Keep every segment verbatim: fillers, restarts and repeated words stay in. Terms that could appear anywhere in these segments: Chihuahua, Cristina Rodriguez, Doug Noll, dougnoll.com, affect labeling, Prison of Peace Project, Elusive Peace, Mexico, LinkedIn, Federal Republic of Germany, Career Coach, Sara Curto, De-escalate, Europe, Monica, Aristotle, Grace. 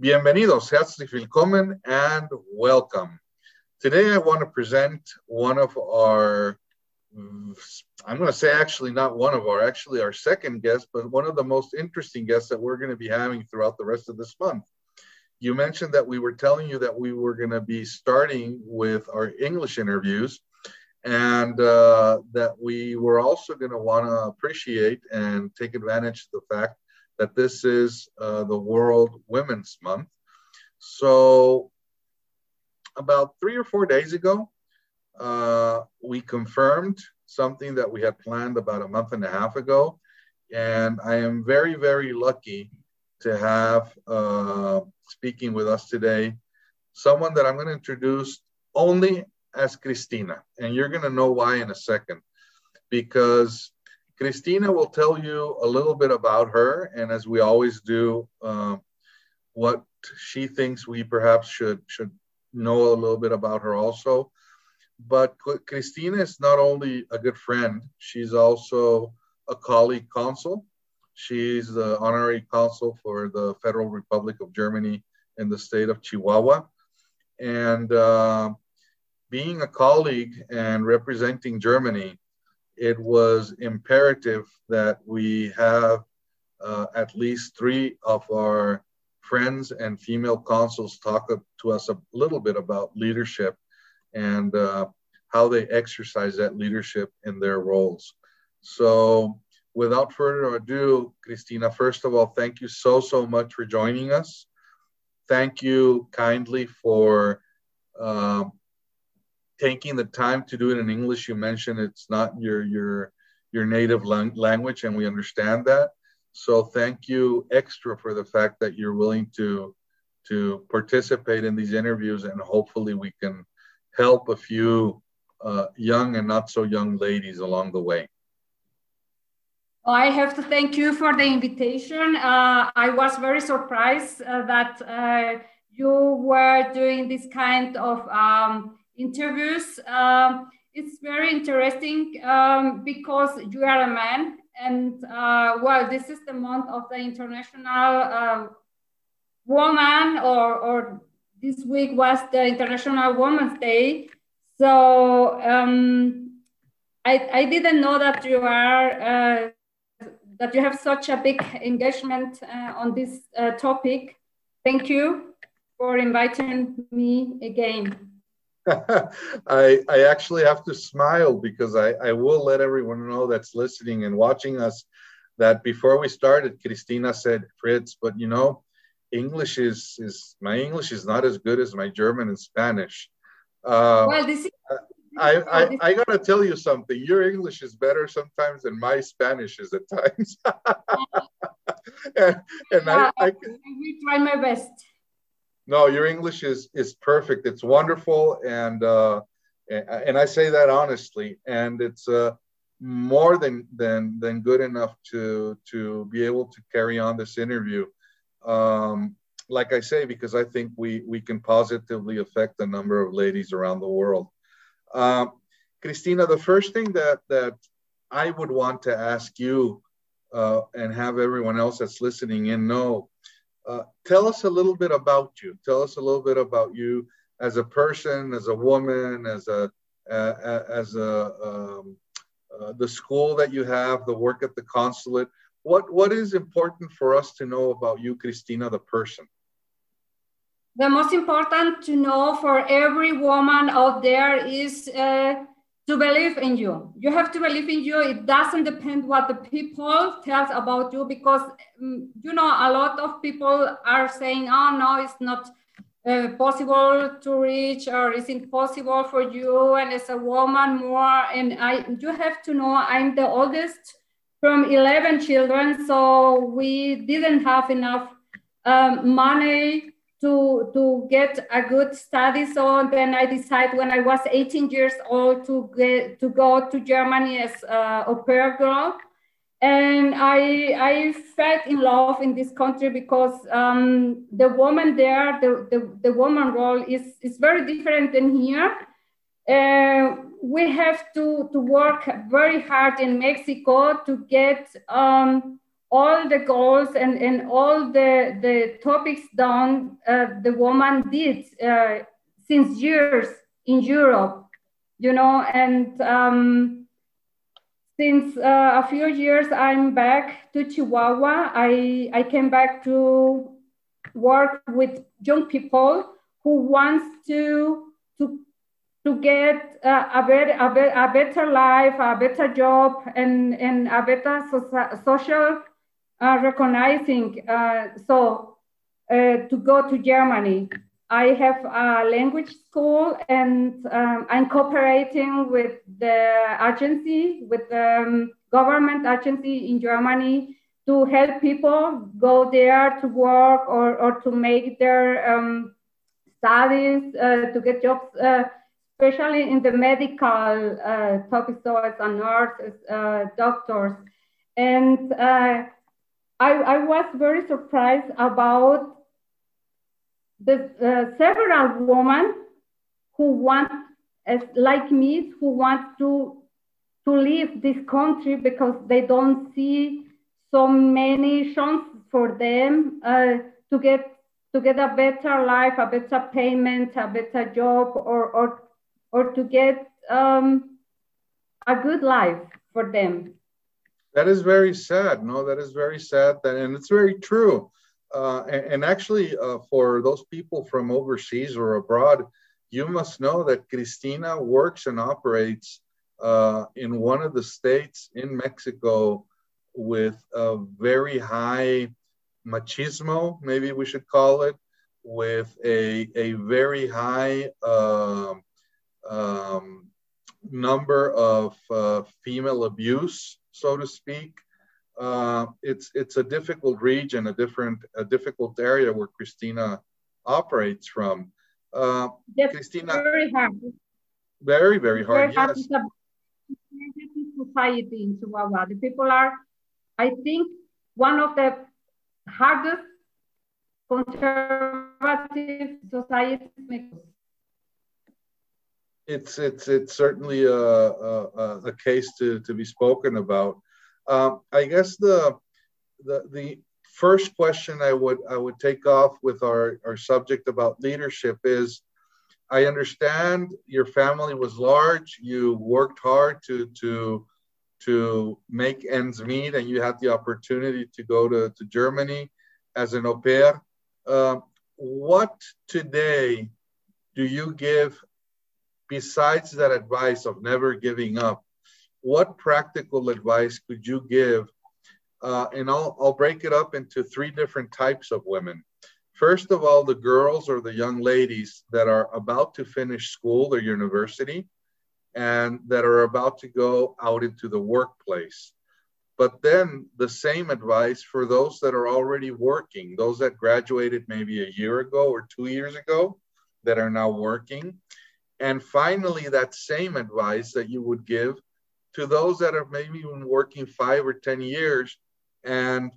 Bienvenidos, herzlich willkommen, and welcome. Today I want to present one of our, I'm going to say actually not one of our, actually our second guest, but one of the most interesting guests that we're going to be having throughout the rest of this month. You mentioned that we were telling you that we were going to be starting with our English interviews, and uh, that we were also going to want to appreciate and take advantage of the fact that this is uh, the World Women's Month. So about three or four days ago, uh, we confirmed something that we had planned about a month and a half ago. And I am very, very lucky to have uh, speaking with us today, someone that I'm gonna introduce only as Cristina. And you're gonna know why in a second, because Cristina will tell you a little bit about her, and as we always do, uh, what she thinks we perhaps should, should know a little bit about her also. But Cristina is not only a good friend, she's also a colleague consul. She's the honorary consul for the Federal Republic of Germany in the state of Chihuahua. And uh, being a colleague and representing Germany, it was imperative that we have uh, at least three of our friends and female consuls talk up to us a little bit about leadership and uh, how they exercise that leadership in their roles. So without further ado, Cristina, first of all, thank you so, so much for joining us. Thank you kindly for uh, taking the time to do it in English. You mentioned it's not your, your, your native lang language, and we understand that. So thank you extra for the fact that you're willing to, to participate in these interviews, and hopefully we can help a few uh, young and not so young ladies along the way. I have to thank you for the invitation. Uh, I was very surprised uh, that uh, you were doing this kind of um, interviews. Um, it's very interesting um, because you are a man, and uh, well, this is the month of the International uh, Woman, or, or this week was the International Women's Day. So um, I, I didn't know that you are, uh, that you have such a big engagement uh, on this uh, topic. Thank you for inviting me again. I, I actually have to smile because I, I will let everyone know that's listening and watching us that before we started, Cristina said, Fritz, but you know, English is, is my English is not as good as my German and Spanish. Uh, well, this is, I, I, I, I got to tell you something. Your English is better sometimes than my Spanish is at times. and and yeah, I, I, I will try my best. No, your English is is perfect. It's wonderful, and uh, and I say that honestly. And it's uh, more than than than good enough to to be able to carry on this interview. Um, like I say, because I think we we can positively affect a number of ladies around the world. Uh, Cristina, the first thing that that I would want to ask you, uh, and have everyone else that's listening in know. Uh, tell us a little bit about you. Tell us a little bit about you as a person, as a woman, as a, uh, as a, um, uh, the school that you have, the work at the consulate. What, what is important for us to know about you, Cristina, the person? The most important to know for every woman out there is uh, to believe in you. You have to believe in you. It doesn't depend what the people tells about you, because um, you know, a lot of people are saying, oh no, it's not uh, possible to reach, or it's impossible for you, and as a woman more. And I, you have to know, I'm the oldest from eleven children, so we didn't have enough um, money to, to get a good study. So then I decided when I was eighteen years old to, get, to go to Germany as a au pair girl. And I, I fell in love in this country because um, the woman there, the, the, the woman role is, is very different than here. Uh, we have to, to work very hard in Mexico to get um, all the goals and, and all the, the topics done uh, the woman did uh, since years in Europe, you know, and um, since uh, a few years I'm back to Chihuahua. I, I came back to work with young people who wants to, to, to get uh, a, better, a, be a better life, a better job, and, and a better so social uh, recognizing. Uh, so uh, to go to Germany. I have a language school, and um, I'm cooperating with the agency, with the um, government agency in Germany to help people go there to work or, or to make their um, studies, uh, to get jobs, uh, especially in the medical uh, topics, so as a nurse, as uh, doctors. And uh, I, I was very surprised about the uh, several women who want, as like me, who want to to leave this country because they don't see so many chances for them uh, to get to get a better life, a better payment, a better job, or or or to get um, a good life for them. That is very sad. No, that is very sad, and it's very true. Uh, and, and actually, uh, for those people from overseas or abroad, you must know that Cristina works and operates uh, in one of the states in Mexico with a very high machismo, maybe we should call it, with a, a very high uh, um, number of uh, female abuse, so to speak. Uh, it's it's a difficult region, a different a difficult area where Cristina operates from. Uh, yes, Cristina, very hard, very very hard. Very hard. Yes. Society in Chihuahua, the people are, I think, one of the hardest conservative societies. It's it's it's certainly a a, a case to to be spoken about. Um, I guess the, the the first question I would I would take off with our, our subject about leadership is, I understand your family was large, you worked hard to to to make ends meet, and you had the opportunity to go to, to Germany as an au pair. Uh, what today do you give besides that advice of never giving up? What practical advice could you give? Uh, and I'll, I'll break it up into three different types of women. First of all, the girls or the young ladies that are about to finish school or university and that are about to go out into the workplace. But then the same advice for those that are already working, those that graduated maybe a year ago or two years ago that are now working. And finally, that same advice that you would give to those that have maybe been working five or ten years, and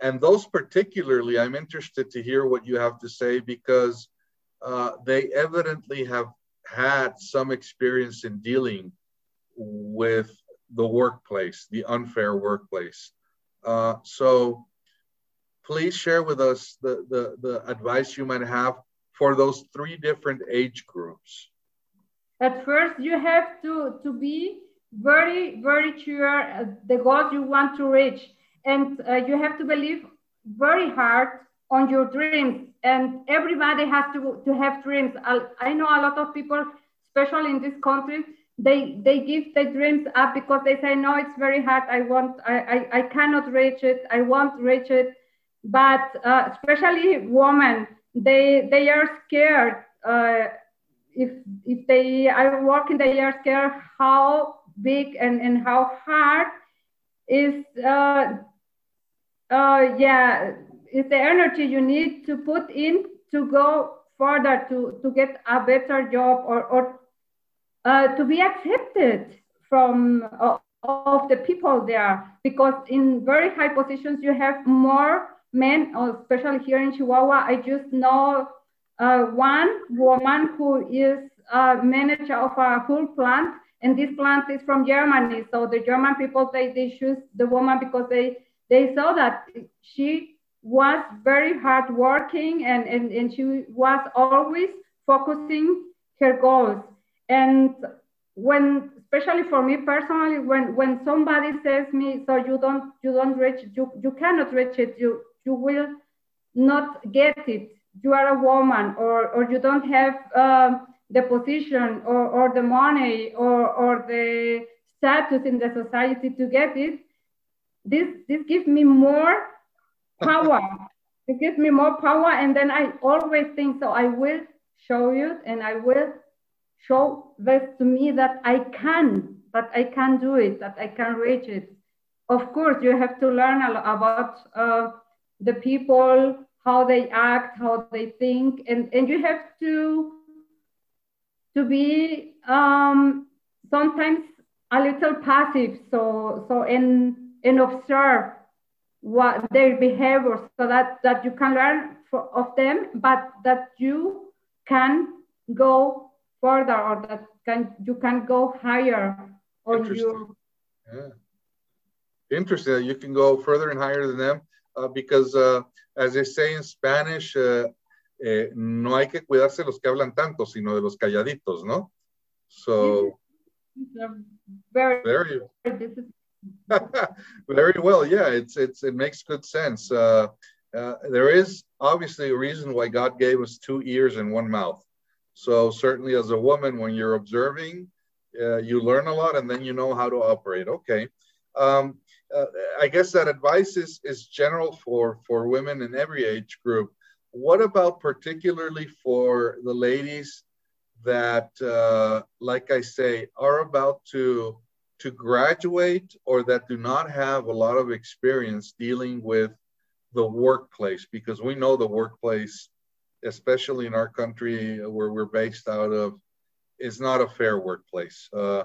and those particularly, I'm interested to hear what you have to say, because uh, they evidently have had some experience in dealing with the workplace, the unfair workplace. Uh, so please share with us the, the, the advice you might have for those three different age groups. At first, you have to, to be very, very sure the goals you want to reach, and uh, you have to believe very hard on your dreams. And everybody has to to have dreams. I, I know a lot of people, especially in this country, they they give their dreams up because they say, no, it's very hard. I want, I I, I cannot reach it. I won't reach it. But uh, especially women, they they are scared. Uh, if if they are working, they are scared how big and, and how hard is uh, uh, yeah is the energy you need to put in to go further, to, to get a better job, or, or uh, to be accepted from uh, of the people there, because in very high positions you have more men, especially here in Chihuahua. I just know uh, one woman who is a manager of a whole plant. And this plant is from Germany. So the German people, they, they choose the woman because they, they saw that she was very hardworking and, and, and she was always focusing her goals. And when, especially for me personally, when, when somebody says me, so you don't, you don't reach, you, you cannot reach it, you, you will not get it, you are a woman, or, or you don't have um, the position or, or the money or, or the status in the society to get it, this, this gives me more power. It gives me more power. And then I always think, so I will show you and I will show this to me that I can, that I can do it, that I can reach it. Of course, you have to learn a lot about uh, the people, how they act, how they think, and, and you have to, to be um, sometimes a little passive, so, so and, and observe what their behavior, so that, that you can learn for, of them, but that you can go further, or that can you can go higher, or you yeah. Interesting. You can go further and higher than them, uh, because uh, as they say in Spanish, uh, eh, no hay que cuidarse los que hablan tanto, sino de los calladitos, ¿no? So very, very, very well. Yeah, it's it's it makes good sense. Uh, uh, there is obviously a reason why God gave us two ears and one mouth. So certainly as a woman, when you're observing, uh, you learn a lot and then you know how to operate. Okay. Um, uh, I guess that advice is, is general for, for women in every age group. What about particularly for the ladies that, uh, like I say, are about to, to graduate or that do not have a lot of experience dealing with the workplace? Because we know the workplace, especially in our country where we're based out of, is not a fair workplace. Uh,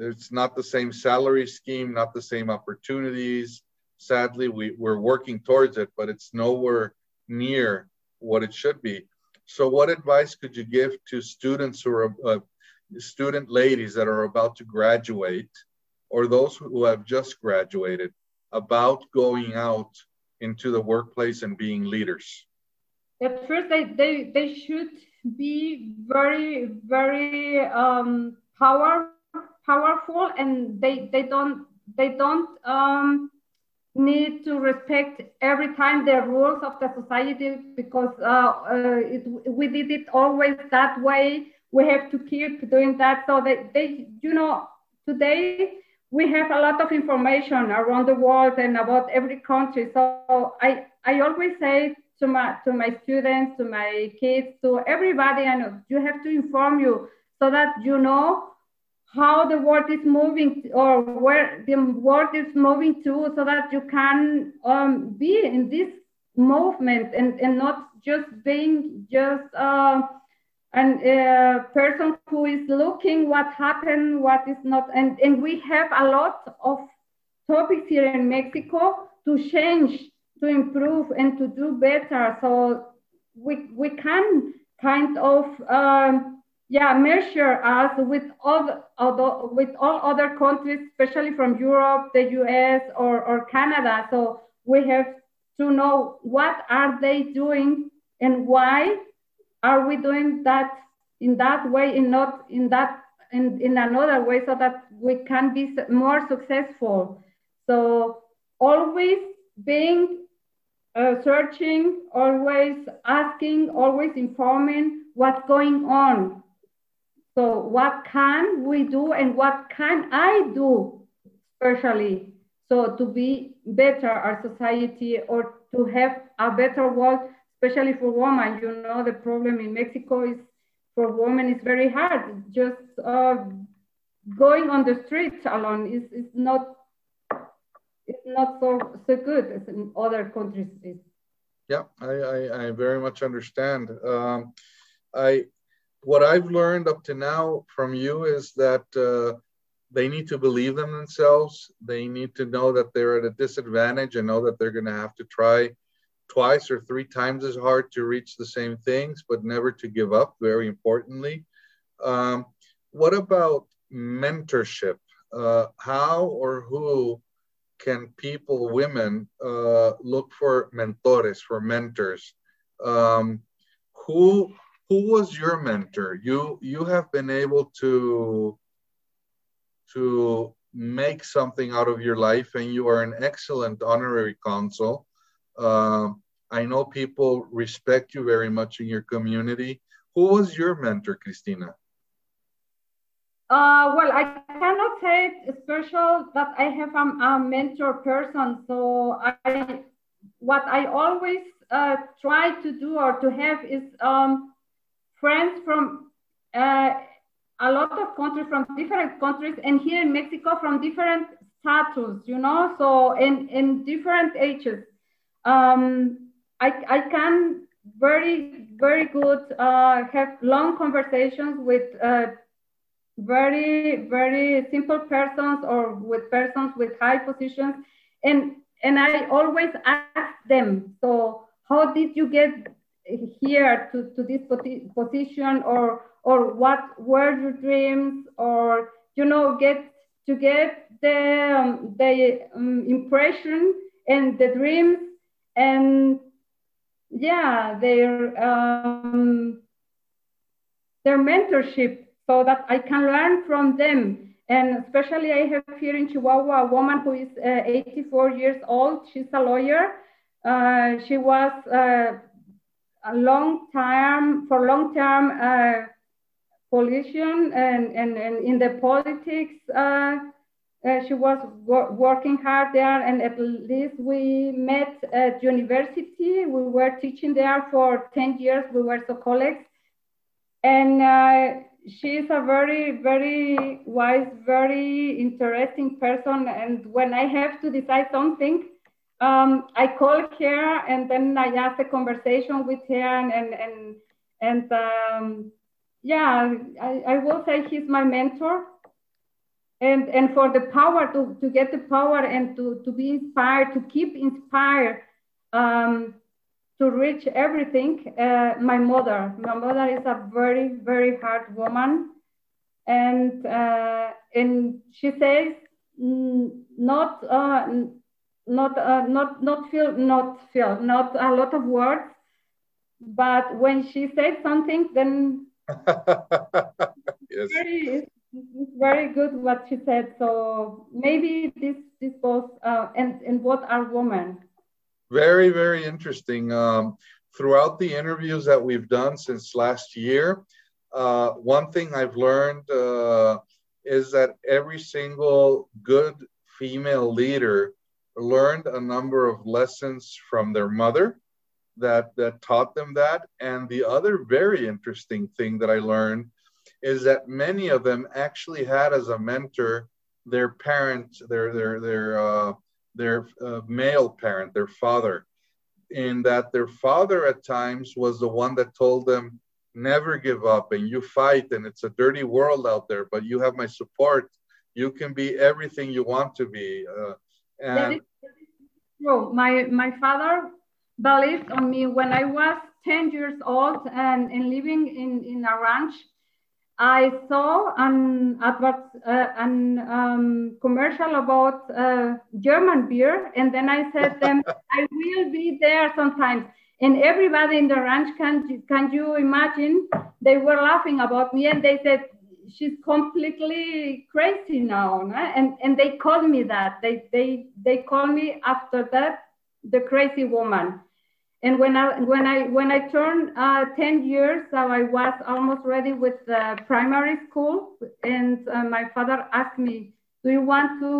it's not the same salary scheme, not the same opportunities. Sadly, we, we're working towards it, but it's nowhere near what it should be. So what advice could you give to students or uh, student ladies that are about to graduate, or those who have just graduated, about going out into the workplace and being leaders? At first, they, they, they should be very, very um, power, powerful, and they, they don't, they don't um, need to respect every time the rules of the society, because uh, uh, it, we did it always that way. We have to keep doing that. So they, they, you know, today we have a lot of information around the world and about every country. So I, I always say, to my, to my students, to my kids, to everybody, and you have to inform you so that you know how the world is moving or where the world is moving to, so that you can um, be in this movement and, and not just being just uh, an, a person who is looking what happened, what is not. And, and we have a lot of topics here in Mexico to change, to improve and to do better. So we, we can kind of, um, yeah, measure us with all, although, with all other countries, especially from Europe, the U S or, or Canada. So we have to know what are they doing and why are we doing that in that way and not in, that, in, in another way, so that we can be more successful. So always being Uh, searching, always asking, always informing what's going on. So what can we do and what can I do, especially, so to be better our society or to have a better world, especially for women. You know, the problem in Mexico is for women is very hard. Just uh, going on the streets alone is, is not It's not so, so good as in other countries. Yeah, I, I, I very much understand. Um, I, what I've learned up to now from you is that uh, they need to believe in themselves. They need to know that they're at a disadvantage and know that they're going to have to try twice or three times as hard to reach the same things, but never to give up, very importantly. Um, what about mentorship? Uh, how or who can people, women, uh, look for mentores, for mentors? Um, who who was your mentor? You you have been able to to make something out of your life, and you are an excellent honorary consul. Uh, I know people respect you very much in your community. Who was your mentor, Cristina? Uh, well, I cannot say it's special that I have um, a mentor person. So I, what I always uh, try to do or to have is um, friends from uh, a lot of countries, from different countries, and here in Mexico from different status, you know, so in, in different ages. Um, I, I can very, very good uh, have long conversations with uh, very, very simple persons or with persons with high positions. And, and I always ask them, so how did you get here to, to this position, or, or what were your dreams, or, you know, get to get the, um, the um, impression and the dreams. And yeah, their um, their mentorship, so that I can learn from them. And especially I have here in Chihuahua a woman who is uh, eighty-four years old. She's a lawyer. Uh, she was uh, a long time, for long term uh, politician and, and, and in the politics. Uh, Uh, she was wor working hard there, and at least we met at university. We were teaching there for ten years. We were so colleagues, and uh, she is a very, very wise, very interesting person. And when I have to decide something, um, I call her, and then I have a conversation with her, and and and, and um, yeah, I, I will say she's my mentor. And, and for the power, to, to get the power and to, to be inspired, to keep inspired, um, to reach everything, uh, my mother. My mother is a very, very hard woman. And, uh, and she says, not, uh, not, uh, not, not feel, not feel, not a lot of words, but when she says something, then yes. Very, it's very good what she said. So maybe this this both uh, and and both are women. Very, very interesting. Um, throughout the interviews that we've done since last year, uh, one thing I've learned uh, is that every single good female leader learned a number of lessons from their mother that that taught them that. And the other very interesting thing that I learned is that many of them actually had as a mentor their parent, their their their uh, their uh, male parent, their father, in that their father at times was the one that told them, never give up, and you fight, and it's a dirty world out there, but you have my support. You can be everything you want to be. Uh, and well, my my father believed on me when I was ten years old and, and living in in a ranch. I saw an advert, uh, an um, commercial about uh, German beer, and then I said them, I will be there sometimes. And everybody in the ranch, can can you imagine? They were laughing about me, and they said, she's completely crazy now, no? and and they called me that. They they they called me after that, the crazy woman. And when I when I when I turned uh, ten years, so I was almost ready with uh, primary school, and uh, my father asked me, "Do you want to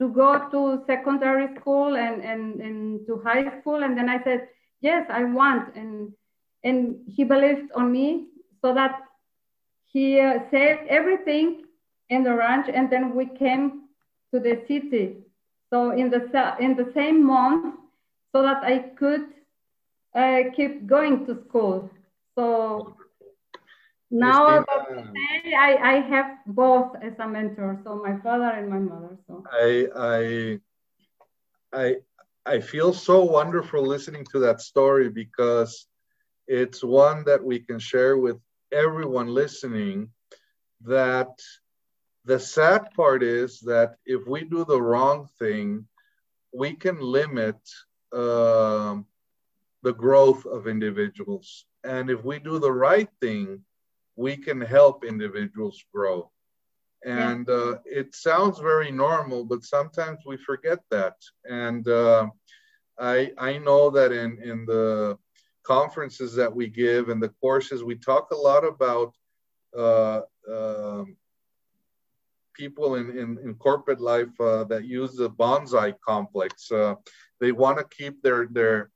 to go to secondary school and, and and to high school?" And then I said, "Yes, I want." And and he believed on me, so that he uh, saved everything in the ranch, and then we came to the city. So in the in the same month, so that I could. I keep going to school. So now about today, I, I have both as a mentor, so my father and my mother. So I I I I feel so wonderful listening to that story, because it's one that we can share with everyone listening, that the sad part is that if we do the wrong thing, we can limit uh, the growth of individuals. And if we do the right thing, we can help individuals grow. And uh, it sounds very normal, but sometimes we forget that. And uh, I, I know that in, in the conferences that we give and the courses, we talk a lot about uh, uh, people in, in, in corporate life uh, that use the bonsai complex. Uh, they want to keep their, their,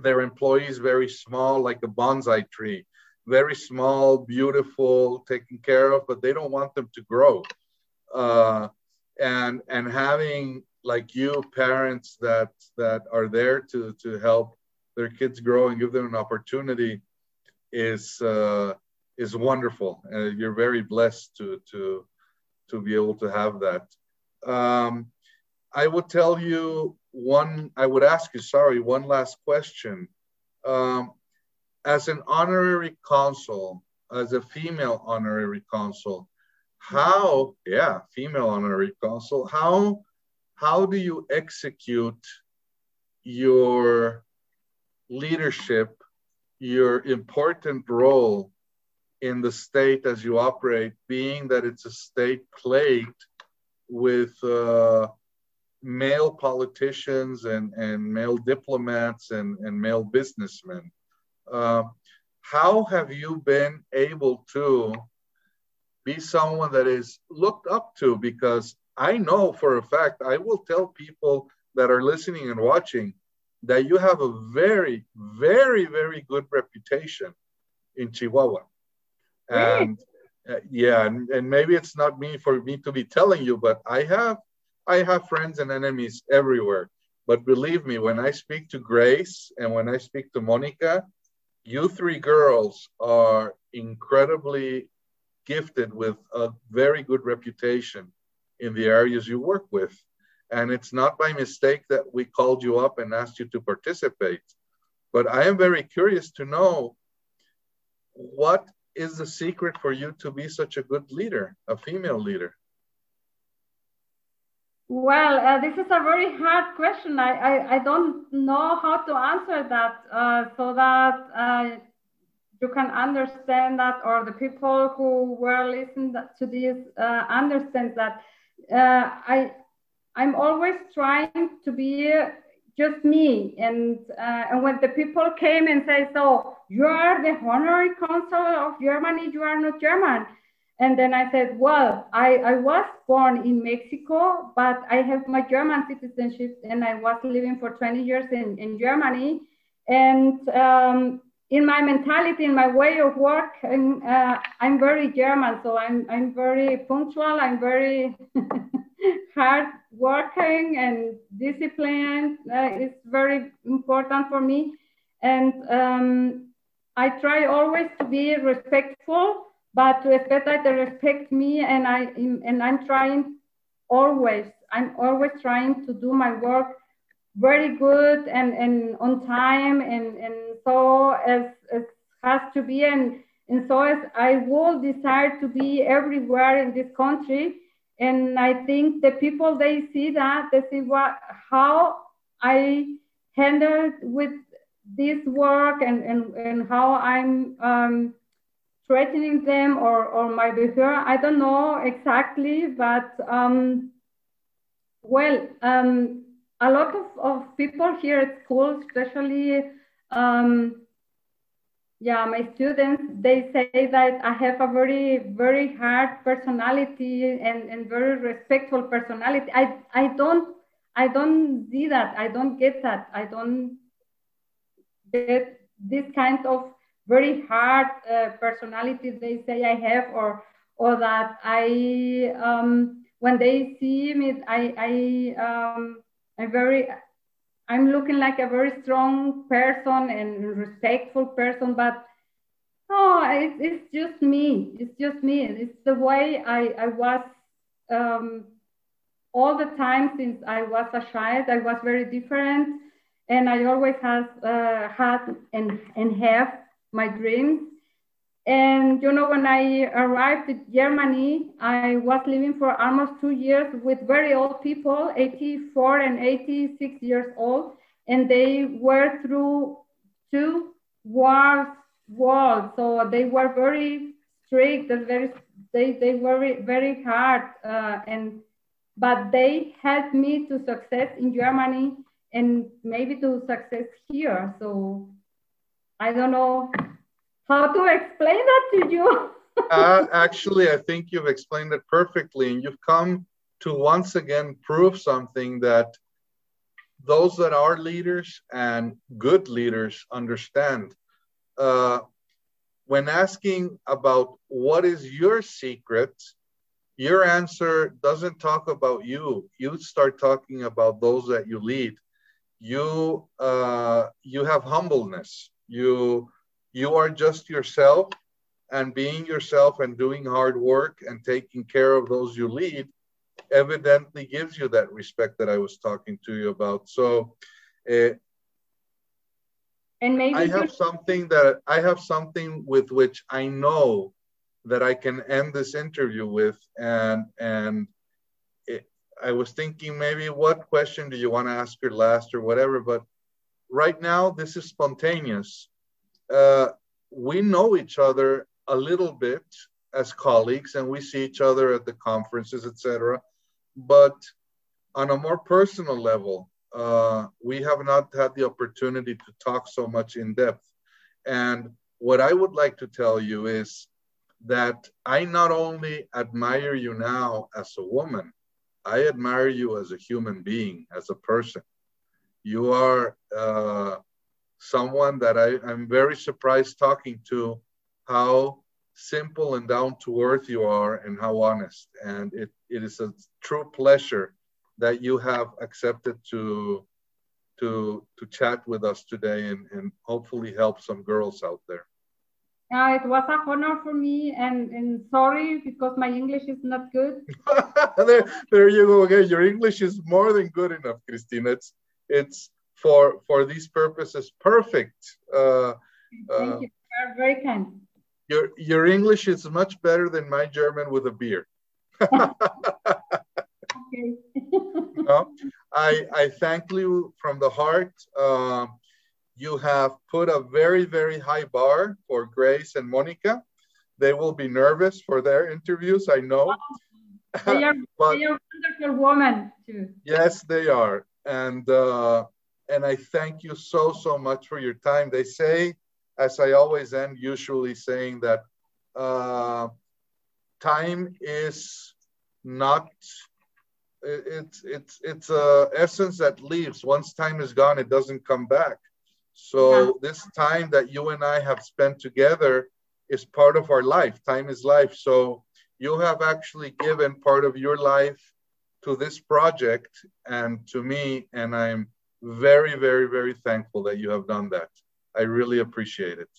their employees very small, like a bonsai tree. Very small, beautiful, taken care of, but they don't want them to grow. Uh, and and having like you parents that that are there to to help their kids grow and give them an opportunity is uh, is wonderful. Uh, you're very blessed to to to be able to have that. Um, I would tell you one. I would ask you, sorry, one last question. Um, As an honorary consul, as a female honorary consul, how, yeah, female honorary consul, how, how do you execute your leadership, your important role in the state as you operate, being that it's a state plagued with uh, male politicians and, and male diplomats and, and male businessmen? Uh, how have you been able to be someone that is looked up to? Because I know for a fact, I will tell people that are listening and watching that you have a very, very, very good reputation in Chihuahua. And uh, yeah, and, and maybe it's not me for me to be telling you, but I have, I have friends and enemies everywhere. But believe me, when I speak to Grace and when I speak to Monica, you three girls are incredibly gifted with a very good reputation in the areas you work with. And it's not by mistake that we called you up and asked you to participate. But I am very curious to know, what is the secret for you to be such a good leader, a female leader? Well, uh, this is a very hard question. I, I, I don't know how to answer that uh, so that uh, you can understand that, or the people who were listening to this uh, understand that. Uh, I, I'm always trying to be just me. And, uh, and when the people came and say, so you are the honorary consul of Germany, you are not German. And then I said, well, I, I was born in Mexico, but I have my German citizenship, and I was living for twenty years in, in Germany. And um, in my mentality, in my way of work, and, uh, I'm very German. So I'm, I'm very punctual. I'm very hard working, and discipline uh, is very important for me. And um, I try always to be respectful, but to expect that they respect me, and, I, and I'm trying always, I'm always trying to do my work very good and, and on time, and, and so as it has to be, and, and so as I will desire to be everywhere in this country. And I think the people, they see that, they see what, how I handled with this work, and, and, and how I'm, um, threatening them, or, or my behavior, I don't know exactly, but um, well, um, a lot of, of people here at school, especially, um, yeah, my students, they say that I have a very, very hard personality, and, and very respectful personality. I, I don't, I don't see that. I don't get that. I don't get this kind of very hard uh, personality they say I have, or or that I, um, when they see me, I, I, um, I'm very, I'm looking like a very strong person and respectful person, but oh, it, it's just me, it's just me. It's the way I, I was um, all the time since I was a child. I was very different, and I always has, uh, had and, and have my dreams. And you know, when I arrived in Germany, I was living for almost two years with very old people, eighty-four and eighty-six years old, and they were through two wars, walls. So they were very strict, very, they, they were very hard, uh, and but they helped me to success in Germany and maybe to success here. So I don't know how to explain that to you. uh, actually, I think you've explained it perfectly. And you've come to once again prove something that those that are leaders and good leaders understand. Uh, when asking about what is your secret, your answer doesn't talk about you. You start talking about those that you lead. You, uh, you have humbleness. You, you are just yourself, and being yourself and doing hard work and taking care of those you lead evidently gives you that respect that I was talking to you about. So uh, and maybe I have something that I have something with which I know that I can end this interview with. And, and it, I was thinking maybe what question do you want to ask her last or whatever, but right now this is spontaneous. Uh, we know each other a little bit as colleagues, and we see each other at the conferences, et cetera. But on a more personal level, uh, we have not had the opportunity to talk so much in depth. And what I would like to tell you is that I not only admire you now as a woman, I admire you as a human being, as a person. You are uh, someone that I, I'm very surprised talking to, how simple and down to earth you are and how honest. And it, it is a true pleasure that you have accepted to, to, to chat with us today and, and hopefully help some girls out there. Uh, it was an honor for me, and, and sorry because my English is not good. there, there you go again. Your English is more than good enough, Cristina. It's, it's for for these purposes perfect. Uh, Thank uh, you. You're very kind. Your your English is much better than my German with a beer. Okay. No, I I thank you from the heart. Uh, You have put a very, very high bar for Grace and Monica. They will be nervous for their interviews, I know. They are, but, they are wonderful women too. Yes, they are. And, uh, and I thank you so, so much for your time. They say, as I always end, usually saying that uh, time is not, it's, it's, it's an essence that leaves. Once time is gone, it doesn't come back. So this time that you and I have spent together is part of our life. Time is life. So you have actually given part of your life to this project and to me. And I'm very, very, very thankful that you have done that. I really appreciate it.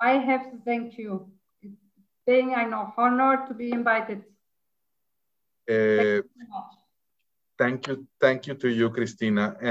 I have to thank you. It's been an honor to be invited. Uh, thank you. Thank you to you, Cristina.